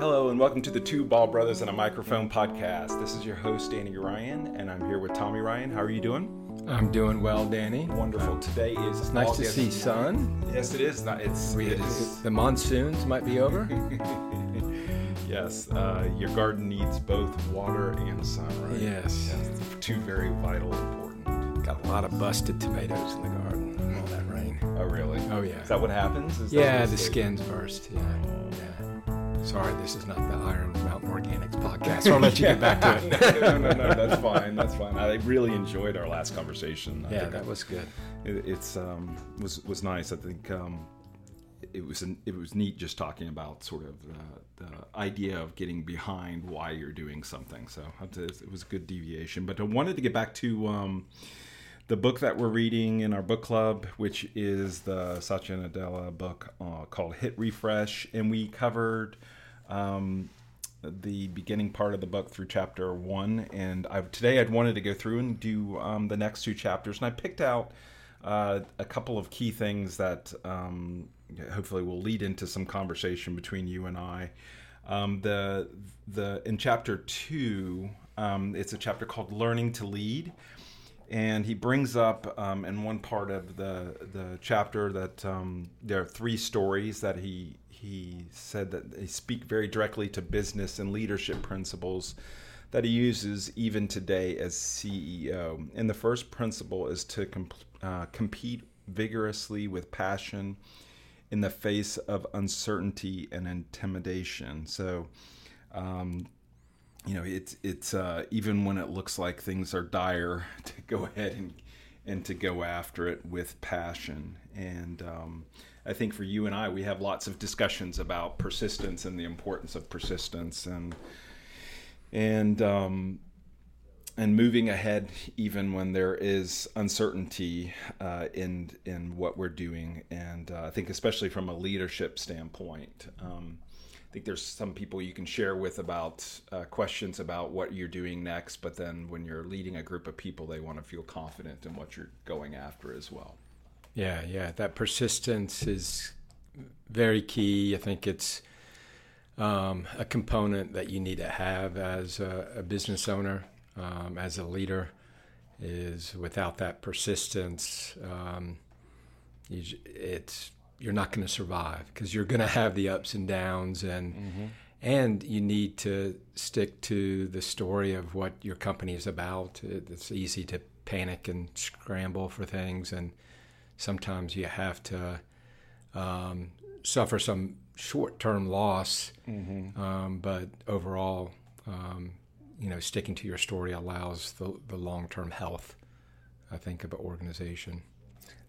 Hello and welcome to the Two Ball Brothers and a Microphone podcast. This is your host, Danny Ryan, and I'm here with Tommy Ryan. How are you doing? I'm doing well, Danny. Wonderful. Today is... It's nice to see sun. Yes, it is. The monsoons might be over. Yes, your garden needs both water and sun, right? Yes. Yes. Two very vital, important. Got a lot of busted tomatoes in the garden from all that rain. Oh, really? Oh, yeah. Is that what happens? The skins burst, yeah. Sorry, this is not the Iron Mountain Organics podcast, so I'll let you get back to it. No, that's fine. I really enjoyed our last conversation. I think that was good. It was nice. I think it was neat just talking about sort of the idea of getting behind why you're doing something. So it was a good deviation. But I wanted to get back to the book that we're reading in our book club, which is the Satya Nadella book called Hit Refresh. And we covered the beginning part of the book through chapter 1. And today I'd wanted to go through and do the next two chapters. And I picked out a couple of key things that hopefully will lead into some conversation between you and I. In chapter 2, it's a chapter called Learning to Lead. And he brings up in one part of the chapter that there are three stories that he said that they speak very directly to business and leadership principles that he uses even today as CEO. And the first principle is to compete vigorously with passion in the face of uncertainty and intimidation. So, it's even when it looks like things are dire, to go ahead and to go after it with passion. And I think for you and I, we have lots of discussions about persistence and the importance of persistence and moving ahead even when there is uncertainty in what we're doing. And I think especially from a leadership standpoint. I think there's some people you can share with about questions about what you're doing next, but then when you're leading a group of people, they want to feel confident in what you're going after as well. Yeah. That persistence is very key. I think it's a component that you need to have as a business owner, as a leader, is without that persistence, you're not going to survive, because you're going to have the ups and downs, and you need to stick to the story of what your company is about. It's easy to panic and scramble for things, and sometimes you have to suffer some short-term loss, but overall, sticking to your story allows the long-term health, I think, of an organization.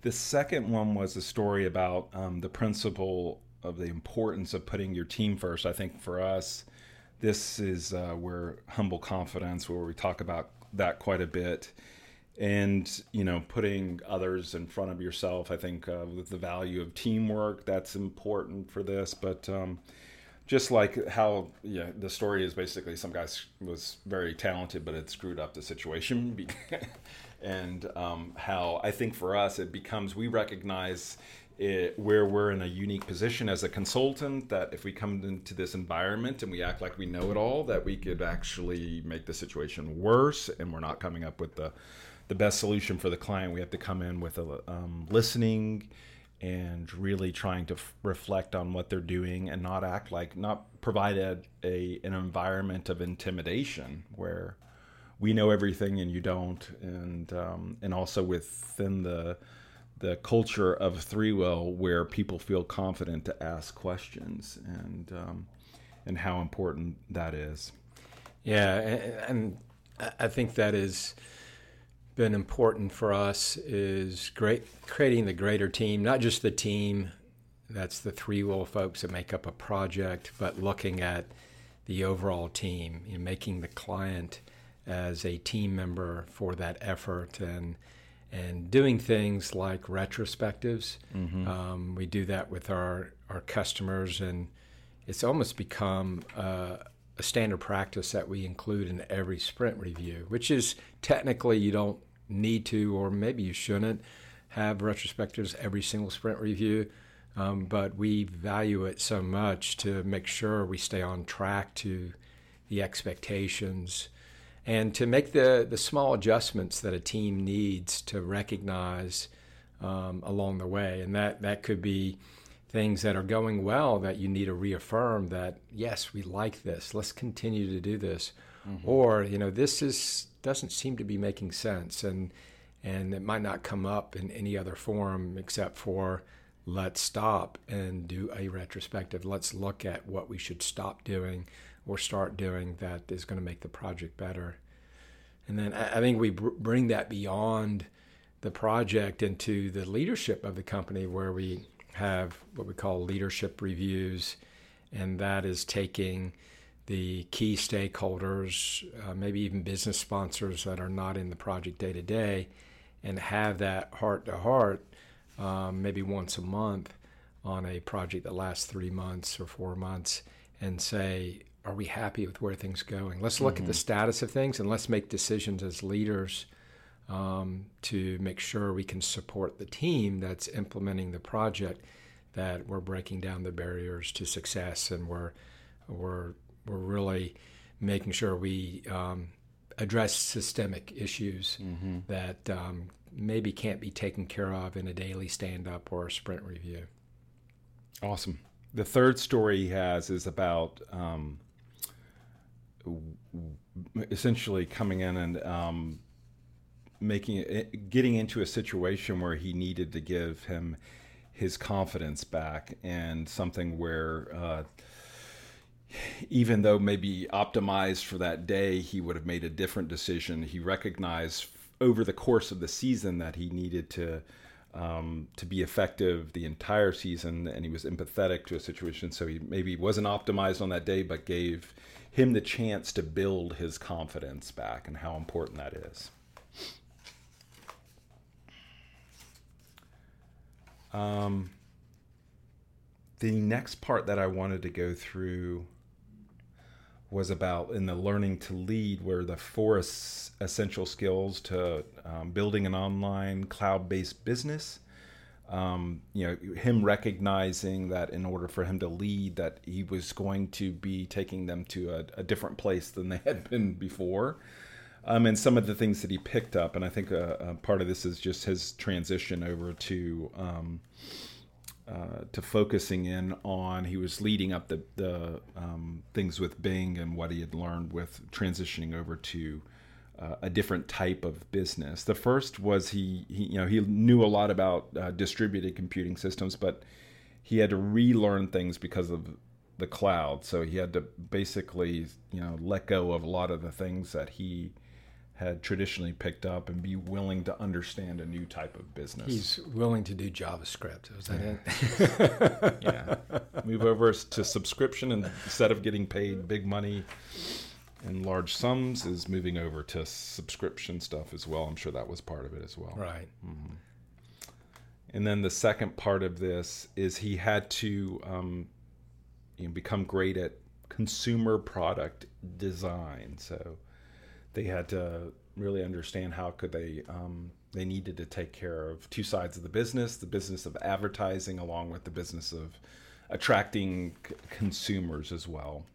The second one was a story about the principle of the importance of putting your team first. I think for us, this is where Humble Confidence, where we talk about that quite a bit. And, putting others in front of yourself, I think with the value of teamwork, that's important for this. But just like how the story is basically some guy was very talented, but it screwed up the situation. And how I think for us it becomes, we recognize it, where we're in a unique position as a consultant, that if we come into this environment and we act like we know it all, that we could actually make the situation worse, and we're not coming up with the best solution for the client. We have to come in with a listening and really trying to reflect on what they're doing, and not provide an environment of intimidation where we know everything and you don't. And also within the culture of Three Will, where people feel confident to ask questions, and how important that is. Yeah, and I think that has been important for us, is creating the greater team, not just the team that's the Three Will folks that make up a project, but looking at the overall team, making the client as a team member for that effort, and doing things like retrospectives. We do that with our customers, and it's almost become a standard practice that we include in every sprint review, which is technically you don't need to, or maybe you shouldn't have retrospectives every single sprint review, But we value it so much to make sure we stay on track to the expectations and to make the small adjustments that a team needs to recognize along the way. And that could be things that are going well that you need to reaffirm that, yes, we like this, let's continue to do this. Mm-hmm. Or, this doesn't seem to be making sense, and it might not come up in any other form except for let's stop and do a retrospective. Let's look at what we should stop doing or start doing that is going to make the project better. And then I think we bring that beyond the project into the leadership of the company, where we have what we call leadership reviews, and that is taking the key stakeholders, maybe even business sponsors that are not in the project day to day, and have that heart to heart maybe once a month on a project that lasts 3 months or 4 months, and say, are we happy with where things are going? Let's look mm-hmm. at the status of things, and let's make decisions as leaders to make sure we can support the team that's implementing the project, that we're breaking down the barriers to success, and we're really making sure we address systemic issues mm-hmm. that maybe can't be taken care of in a daily stand-up or a sprint review. Awesome. The third story he has is about essentially coming in and getting into a situation where he needed to give him his confidence back, and something where even though maybe optimized for that day, he would have made a different decision. He recognized over the course of the season that he needed to be effective the entire season, and he was empathetic to a situation. So he maybe wasn't optimized on that day, but gave him the chance to build his confidence back, and how important that is. The next part that I wanted to go through was about in the learning to lead, where the four essential skills to building an online cloud-based business, him recognizing that in order for him to lead, that he was going to be taking them to a different place than they had been before. And some of the things that he picked up, and I think a part of this is just his transition over to focusing in on, he was leading up the things with Bing and what he had learned with transitioning over to a different type of business. The first was he knew a lot about distributed computing systems, but he had to relearn things because of the cloud. So he had to basically let go of a lot of the things that he had traditionally picked up and be willing to understand a new type of business. He's willing to do JavaScript. Was that it? Yeah. Move over to subscription, and instead of getting paid big money in large sums, is moving over to subscription stuff as well. I'm sure that was part of it as well. Right. Mm-hmm. And then the second part of this is he had to become great at consumer product design. So they had to really understand how could they needed to take care of two sides of the business of advertising, along with the business of attracting consumers as well.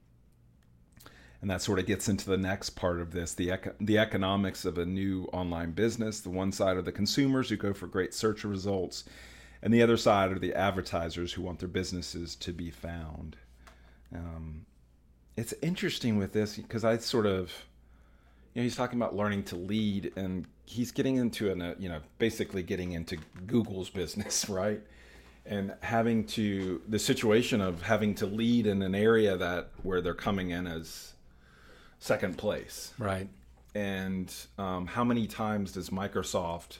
And that sort of gets into the next part of this, the economics of a new online business. The one side are the consumers who go for great search results, and the other side are the advertisers who want their businesses to be found. It's interesting with this because I sort of, he's talking about learning to lead, and he's getting into basically getting into Google's business, right? And the situation of having to lead in an area where they're coming in as second place. Right. And how many times does Microsoft,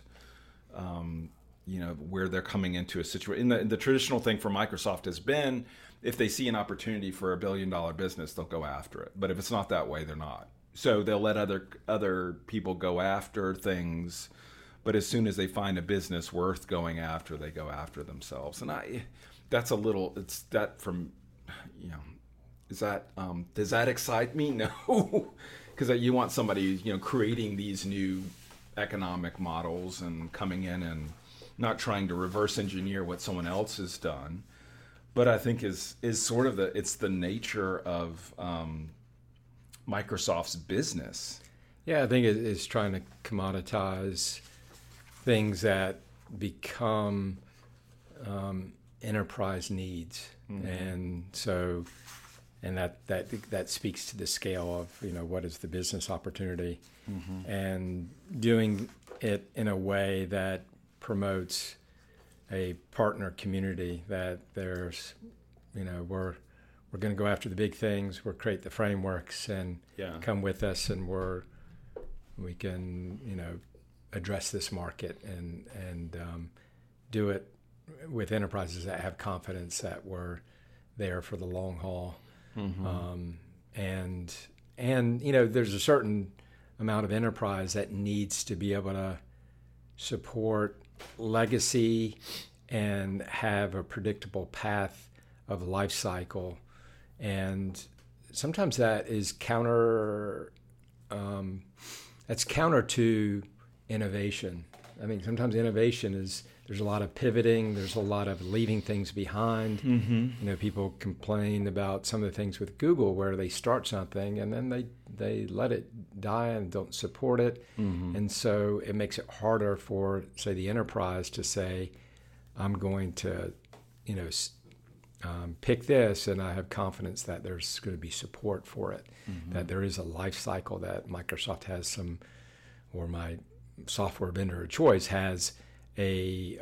where they're coming into a situation, the traditional thing for Microsoft has been, if they see an opportunity for $1 billion business, they'll go after it. But if it's not that way, they're not. So they'll let other people go after things, but as soon as they find a business worth going after, they go after themselves. And does that excite me? No, because you want somebody, creating these new economic models and coming in and not trying to reverse engineer what someone else has done. but I think is sort of the nature of Microsoft's business. Yeah, I think it's trying to commoditize things that become enterprise needs, mm-hmm. and that speaks to the scale of what is the business opportunity, mm-hmm. and doing it in a way that promotes a partner community, that there's we're going to go after the big things, we'll create the frameworks, and come with us, and we can address this market and do it with enterprises that have confidence that we're there for the long haul. Mm-hmm. And there's a certain amount of enterprise that needs to be able to support legacy and have a predictable path of life cycle. And sometimes that is counter to innovation. I mean, sometimes innovation is, there's a lot of pivoting, there's a lot of leaving things behind. Mm-hmm. People complain about some of the things with Google where they start something and then they let it die and don't support it. Mm-hmm. And so it makes it harder for, say, the enterprise to say, I'm going to, pick this, and I have confidence that there's going to be support for it, mm-hmm. that there is a life cycle that Microsoft has some, or my software vendor of choice has a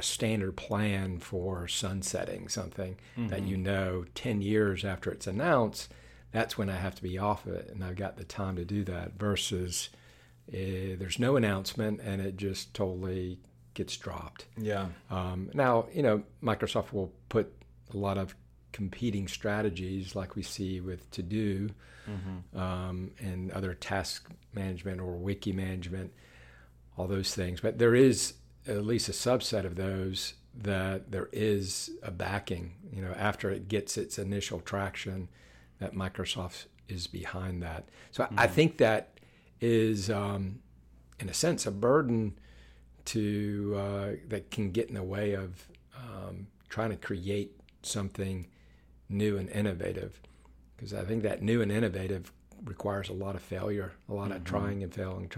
standard plan for sunsetting something, mm-hmm. that 10 years after it's announced, that's when I have to be off of it, and I've got the time to do that, versus there's no announcement and it just totally gets dropped. Yeah. Now, Microsoft will put a lot of competing strategies like we see with To-Do, mm-hmm. And other task management or wiki management, all those things. But there is at least a subset of those that there is a backing, after it gets its initial traction, that Microsoft is behind that. So mm-hmm. I think that is, in a sense, a burden to that can get in the way of trying to create something new and innovative. Because I think that new and innovative requires a lot of failure, a lot mm-hmm. of trying and failing.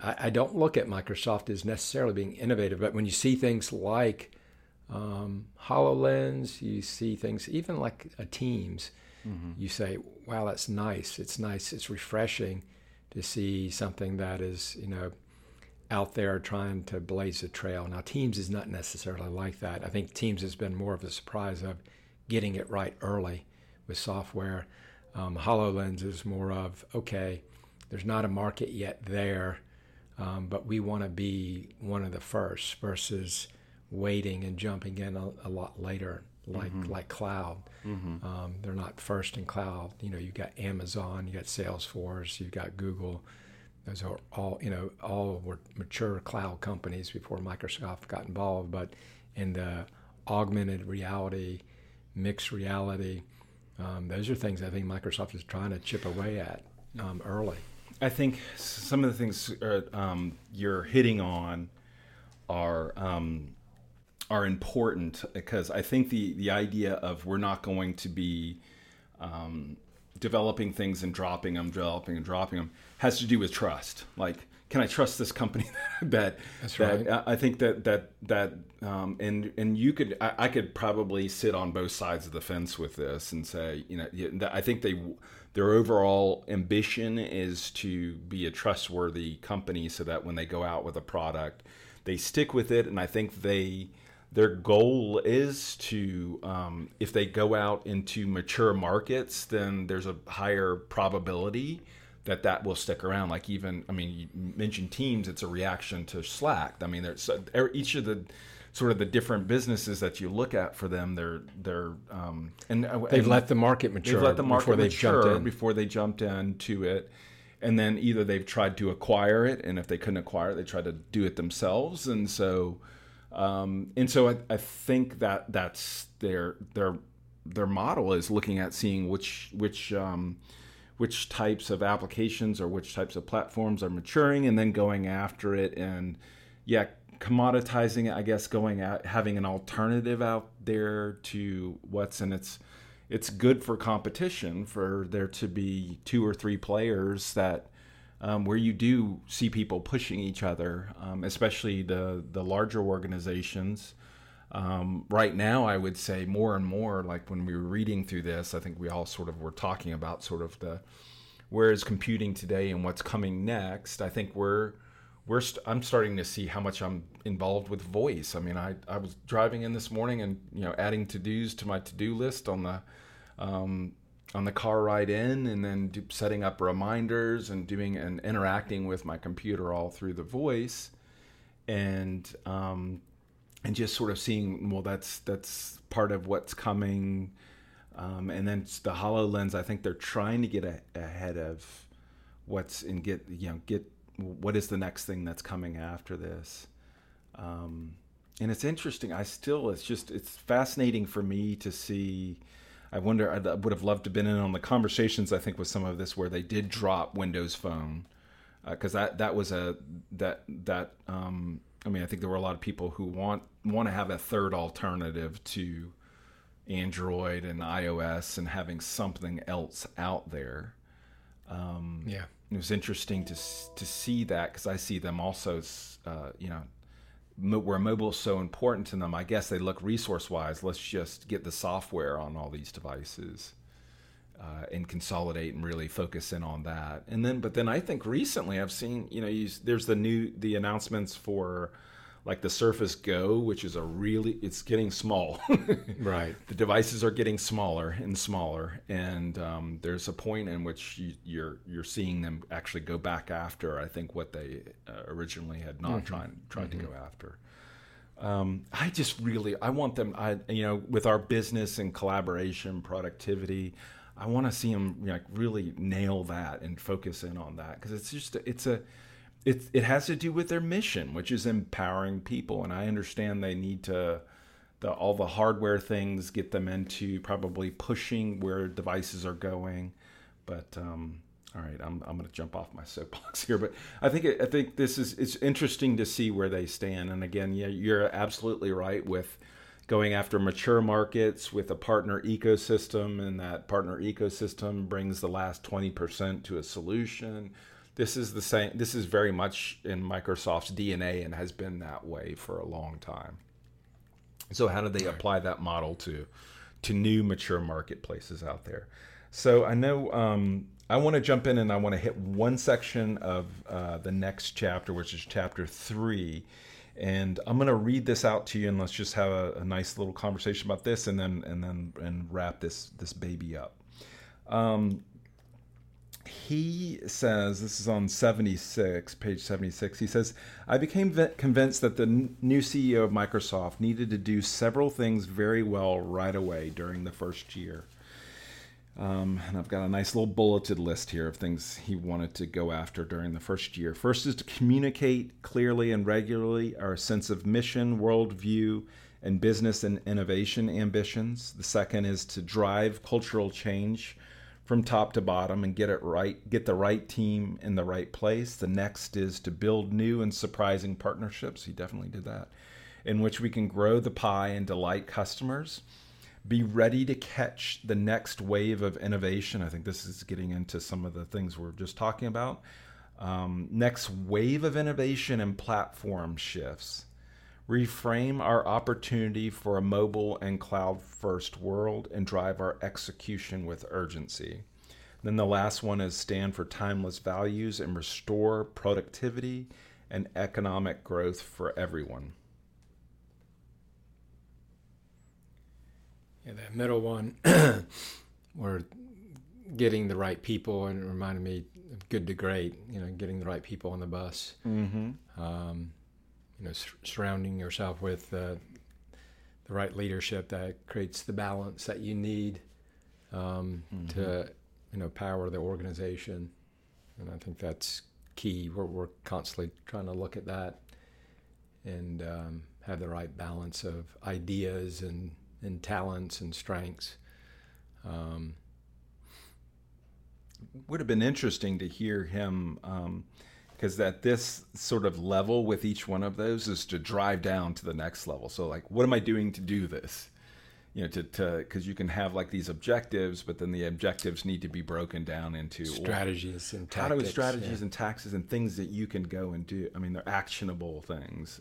I don't look at Microsoft as necessarily being innovative, but when you see things like HoloLens, you see things even like Teams, mm-hmm. you say, wow, that's nice. It's nice. It's refreshing to see something that is, out there trying to blaze a trail. Now, Teams is not necessarily like that. I think Teams has been more of a surprise of getting it right early with software. HoloLens is more of, okay, there's not a market yet there, but we want to be one of the first, versus waiting and jumping in a lot later, mm-hmm. like cloud. Mm-hmm. They're not first in cloud. You've got Amazon, you got Salesforce, you've got Google. Those are all, all were mature cloud companies before Microsoft got involved. But in the augmented reality, mixed reality, those are things I think Microsoft is trying to chip away at early. I think some of the things you're hitting on are important, because I think the idea of we're not going to be developing things and dropping them has to do with trust. Like, can I trust this company? That's right. I think that you could, I could probably sit on both sides of the fence with this and say, I think their overall ambition is to be a trustworthy company, so that when they go out with a product, they stick with it. And I think their goal is to, if they go out into mature markets, then there's a higher probability that will stick around. Like, even, you mentioned Teams, it's a reaction to Slack. I mean, there's each of the sort of the different businesses that you look at for them, they've let the market mature. They've let the market mature before they jumped into it. And then either they've tried to acquire it, and if they couldn't acquire it, they tried to do it themselves. And so I think that that's their model, is looking at seeing which types of applications or which types of platforms are maturing, and then going after it. And commoditizing it, I guess, going out, having an alternative out there to what's in its. It's good for competition for there to be two or three players that where you do see people pushing each other, especially the larger organizations. Right now, I would say more and more, like when we were reading through this, I think we all sort of were talking about sort of the where is computing today and what's coming next. I think I'm starting to see how much I'm involved with voice. I mean, I was driving in this morning and, you know, adding to-dos to my to-do list on the car ride in, and then setting up reminders and doing and interacting with my computer all through the voice, and just sort of seeing, well, that's part of what's coming. And then the HoloLens, I think they're trying to get ahead of what's in what is the next thing that's coming after this? And it's interesting. It's fascinating for me to see. I wonder, I would have loved to have been in on the conversations, I think, with some of this where they did drop Windows Phone. Cause I think there were a lot of people who want to have a third alternative to Android and iOS and having something else out there. Yeah. It was interesting to see that, because I see them also, where mobile is so important to them. I guess they look resource-wise. Let's just get the software on all these devices and consolidate and really focus in on that. But then I think recently I've seen, there's the announcements for like the Surface Go, which is it's getting small. Right. The devices are getting smaller and smaller. And there's a point in which you're seeing them actually go back after, I think, what they originally had not tried to go after. I want them, with our business and collaboration, productivity, I want to see them really nail that and focus in on that. Because it's just, It has to do with their mission, which is empowering people. And I understand they need to, all the hardware things get them into probably pushing where devices are going. But all right, I'm going to jump off my soapbox here. But I think it's interesting to see where they stand. And again, yeah, you're absolutely right with going after mature markets with a partner ecosystem, and that partner ecosystem brings the last 20% to a solution. This is the same. This is very much in Microsoft's DNA and has been that way for a long time. So how do they apply that model to new mature marketplaces out there? So I know I want to jump in and I want to hit one section of the next chapter, which is chapter 3. And I'm going to read this out to you, and let's just have a nice little conversation about this, and then wrap this baby up. He says, this is on page 76, he says, I became convinced that the new CEO of Microsoft needed to do several things very well right away during the first year. And I've got a nice little bulleted list here of things he wanted to go after during the first year. First is to communicate clearly and regularly our sense of mission, worldview, and business and innovation ambitions. The second is to drive cultural change from top to bottom and get it right, get the right team in the right place. The next is to build new and surprising partnerships. He definitely did that, in which we can grow the pie and delight customers. Be ready to catch the next wave of innovation. I think this is getting into some of the things we're just talking about. Next wave of innovation and platform shifts. Reframe our opportunity for a mobile and cloud-first world and drive our execution with urgency. Then the last one is stand for timeless values and restore productivity and economic growth for everyone. Yeah, that middle one, where getting the right people, and it reminded me of Good to Great, getting the right people on the bus. Mm-hmm. Surrounding yourself with the right leadership that creates the balance that you need to power the organization. And I think that's key. We're constantly trying to look at that and have the right balance of ideas and talents and strengths. Would have been interesting to hear him because at this sort of level with each one of those is to drive down to the next level. So like, what am I doing to do this? You know, because you can have like these objectives, but then the objectives need to be broken down into strategies and tactics. How do strategies and taxes and things that you can go and do? I mean, they're actionable things.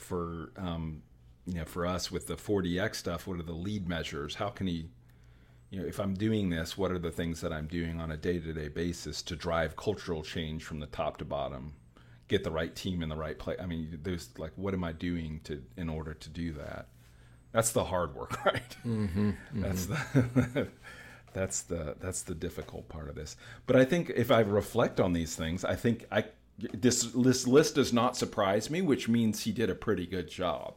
For us with the 4DX stuff, what are the lead measures? How can he, you know, if I'm doing this, what are the things that I'm doing on a day-to-day basis to drive cultural change from the top to bottom? Get the right team in the right place. I mean, there's like, what am I doing in order to do that? That's the hard work, right? Mm-hmm, mm-hmm. That's the difficult part of this. But I think if I reflect on these things, I think this list does not surprise me, which means he did a pretty good job.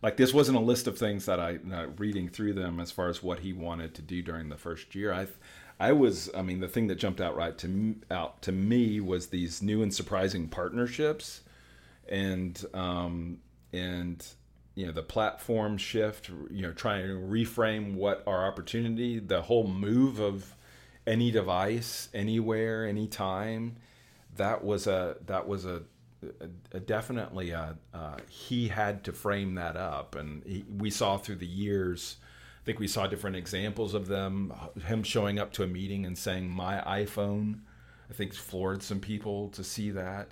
Like, this wasn't a list of things that reading through them as far as what he wanted to do during the first year. The thing that jumped out to me was these new and surprising partnerships, and. You know, the platform shift, you know, trying to reframe what our opportunity, the whole move of any device, anywhere, anytime, that was definitely he had to frame that up. And we saw through the years, I think we saw different examples of him showing up to a meeting and saying, "My iPhone," I think floored some people to see that.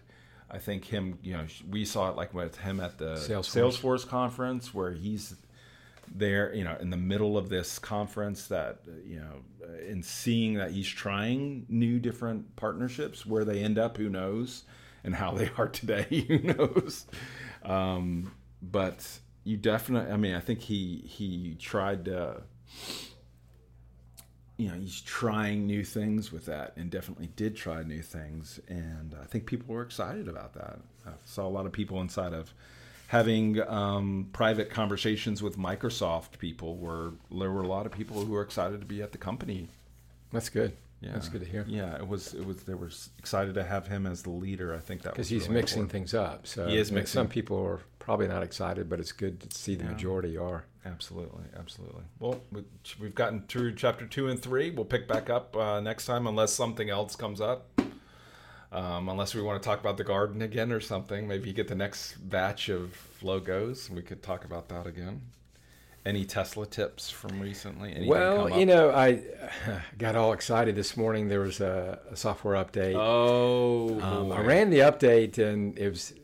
I think him, you know, we saw it like with him at the Salesforce conference where he's there, you know, in the middle of this conference that, you know, and seeing that he's trying new different partnerships. Where they end up, who knows, and how they are today, who knows. But you definitely, I mean, I think he tried to, you know, he's trying new things with that, and definitely did try new things. And I think people were excited about that. I saw a lot of people inside of having private conversations with Microsoft people where there were a lot of people who were excited to be at the company. That's good. Yeah. That's good to hear. Yeah, it was. They were excited to have him as the leader. I think that was because he's really mixing things up. So he is mixing. Some people are probably not excited, but it's good to see the majority are. Absolutely, absolutely. Well, we've gotten through chapter 2 and 3. We'll pick back up next time, unless something else comes up. Unless we want to talk about the garden again or something. Maybe you get the next batch of logos. We could talk about that again. Any Tesla tips from recently? Anything come up? You know, I got all excited this morning. There was a software update. Oh, I ran the update, and it was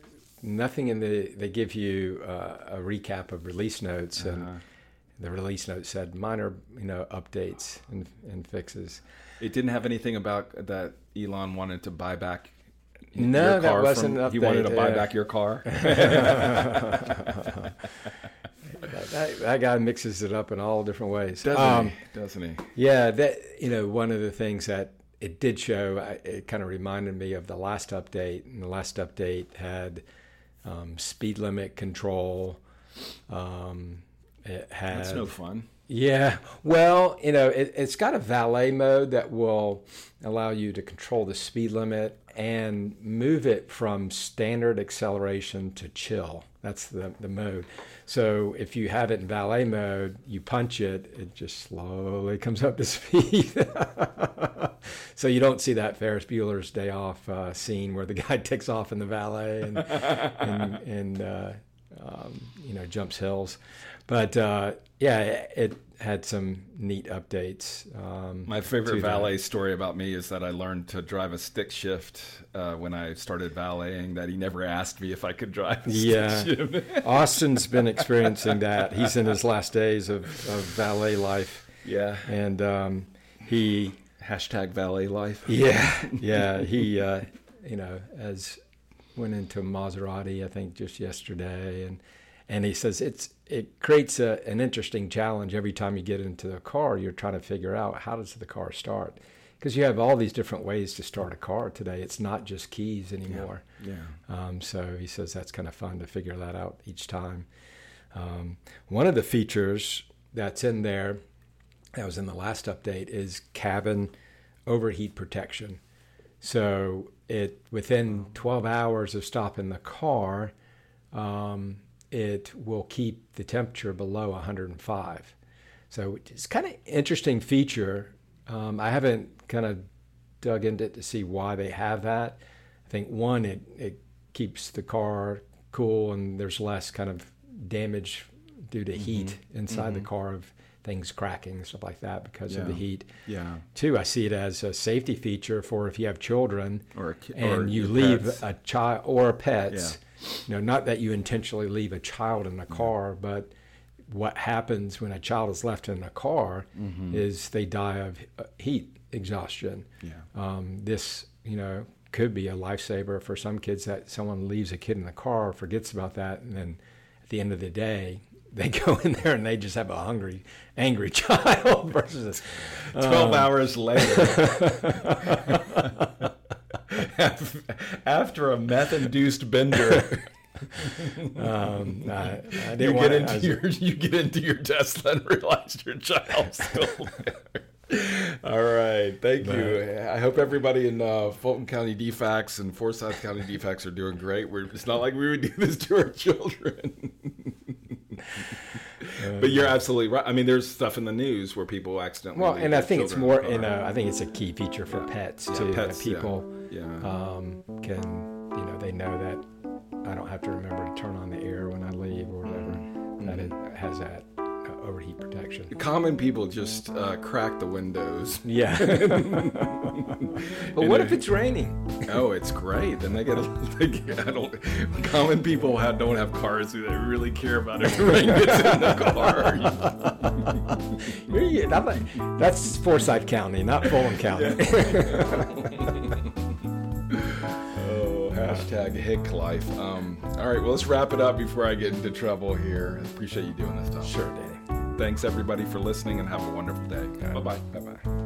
nothing in they give you a recap of release notes, and the release note said minor, you know, updates and fixes. It didn't have anything about that Elon wanted to buy back. No, that wasn't an update. He wanted to buy back your car. That guy mixes it up in all different ways. Doesn't he? Yeah. That, you know, one of the things that it did show, it kind of reminded me of the last update. And the last update had speed limit control. That's no fun. Yeah. Well, you know, it's got a valet mode that will allow you to control the speed limit and move it from standard acceleration to chill. That's the mode. So if you have it in valet mode, you punch it, it just slowly comes up to speed. So you don't see that Ferris Bueller's Day Off scene where the guy takes off in the valet and jumps hills. But it had some neat updates. My favorite valet story about me is that I learned to drive a stick shift when I started valeting, that he never asked me if I could drive a stick shift. Austin's been experiencing that. He's in his last days of valet life. Yeah. And he... #valet life. Yeah. Yeah. He, went into Maserati, I think, just yesterday. And he says it creates an interesting challenge every time you get into the car. You're trying to figure out, how does the car start? Because you have all these different ways to start a car today. It's not just keys anymore. Yeah. So he says that's kind of fun to figure that out each time. One of the features that's in there that was in the last update is cabin overheat protection. So within 12 hours of stopping the car, it will keep the temperature below 105. So it's kind of interesting feature. I haven't kind of dug into it to see why they have that. I think one, it keeps the car cool and there's less kind of damage due to heat inside the car of things cracking and stuff like that because of the heat. Yeah. Two, I see it as a safety feature for if you have children or you leave pets. A child or pets. Yeah. You know, not that you intentionally leave a child in a car, but what happens when a child is left in a car is they die of heat exhaustion. Yeah. This, you know, could be a lifesaver for some kids, that someone leaves a kid in the car, forgets about that, and then at the end of the day, they go in there and they just have a hungry, angry child versus 12 hours later after a meth-induced bender. I didn't want to. You get into your Tesla and realize your child's still there. All right. Thank you. I hope everybody in Fulton County DFACS and Forsyth County DFACS are doing great. It's not like we would do this to our children. But you're absolutely right. I mean, there's stuff in the news where people accidentally. Well, and I think it's more in a, I think it's a key feature for pets too. Pets, that people can, you know, they know that I don't have to remember to turn on the air when I leave or whatever. That it has that. Overheat protection. Common people just crack the windows. Yeah. But what if it's raining? Oh, it's great. Then they get common people don't have cars, so they really care about if the rain gets in the car. That's Forsyth County, not Fulton County. Hashtag hick life. All right, well, let's wrap it up before I get into trouble here. I appreciate you doing this, Tom. Sure, Danny. Thanks, everybody, for listening, and have a wonderful day. Bye-bye. Bye-bye.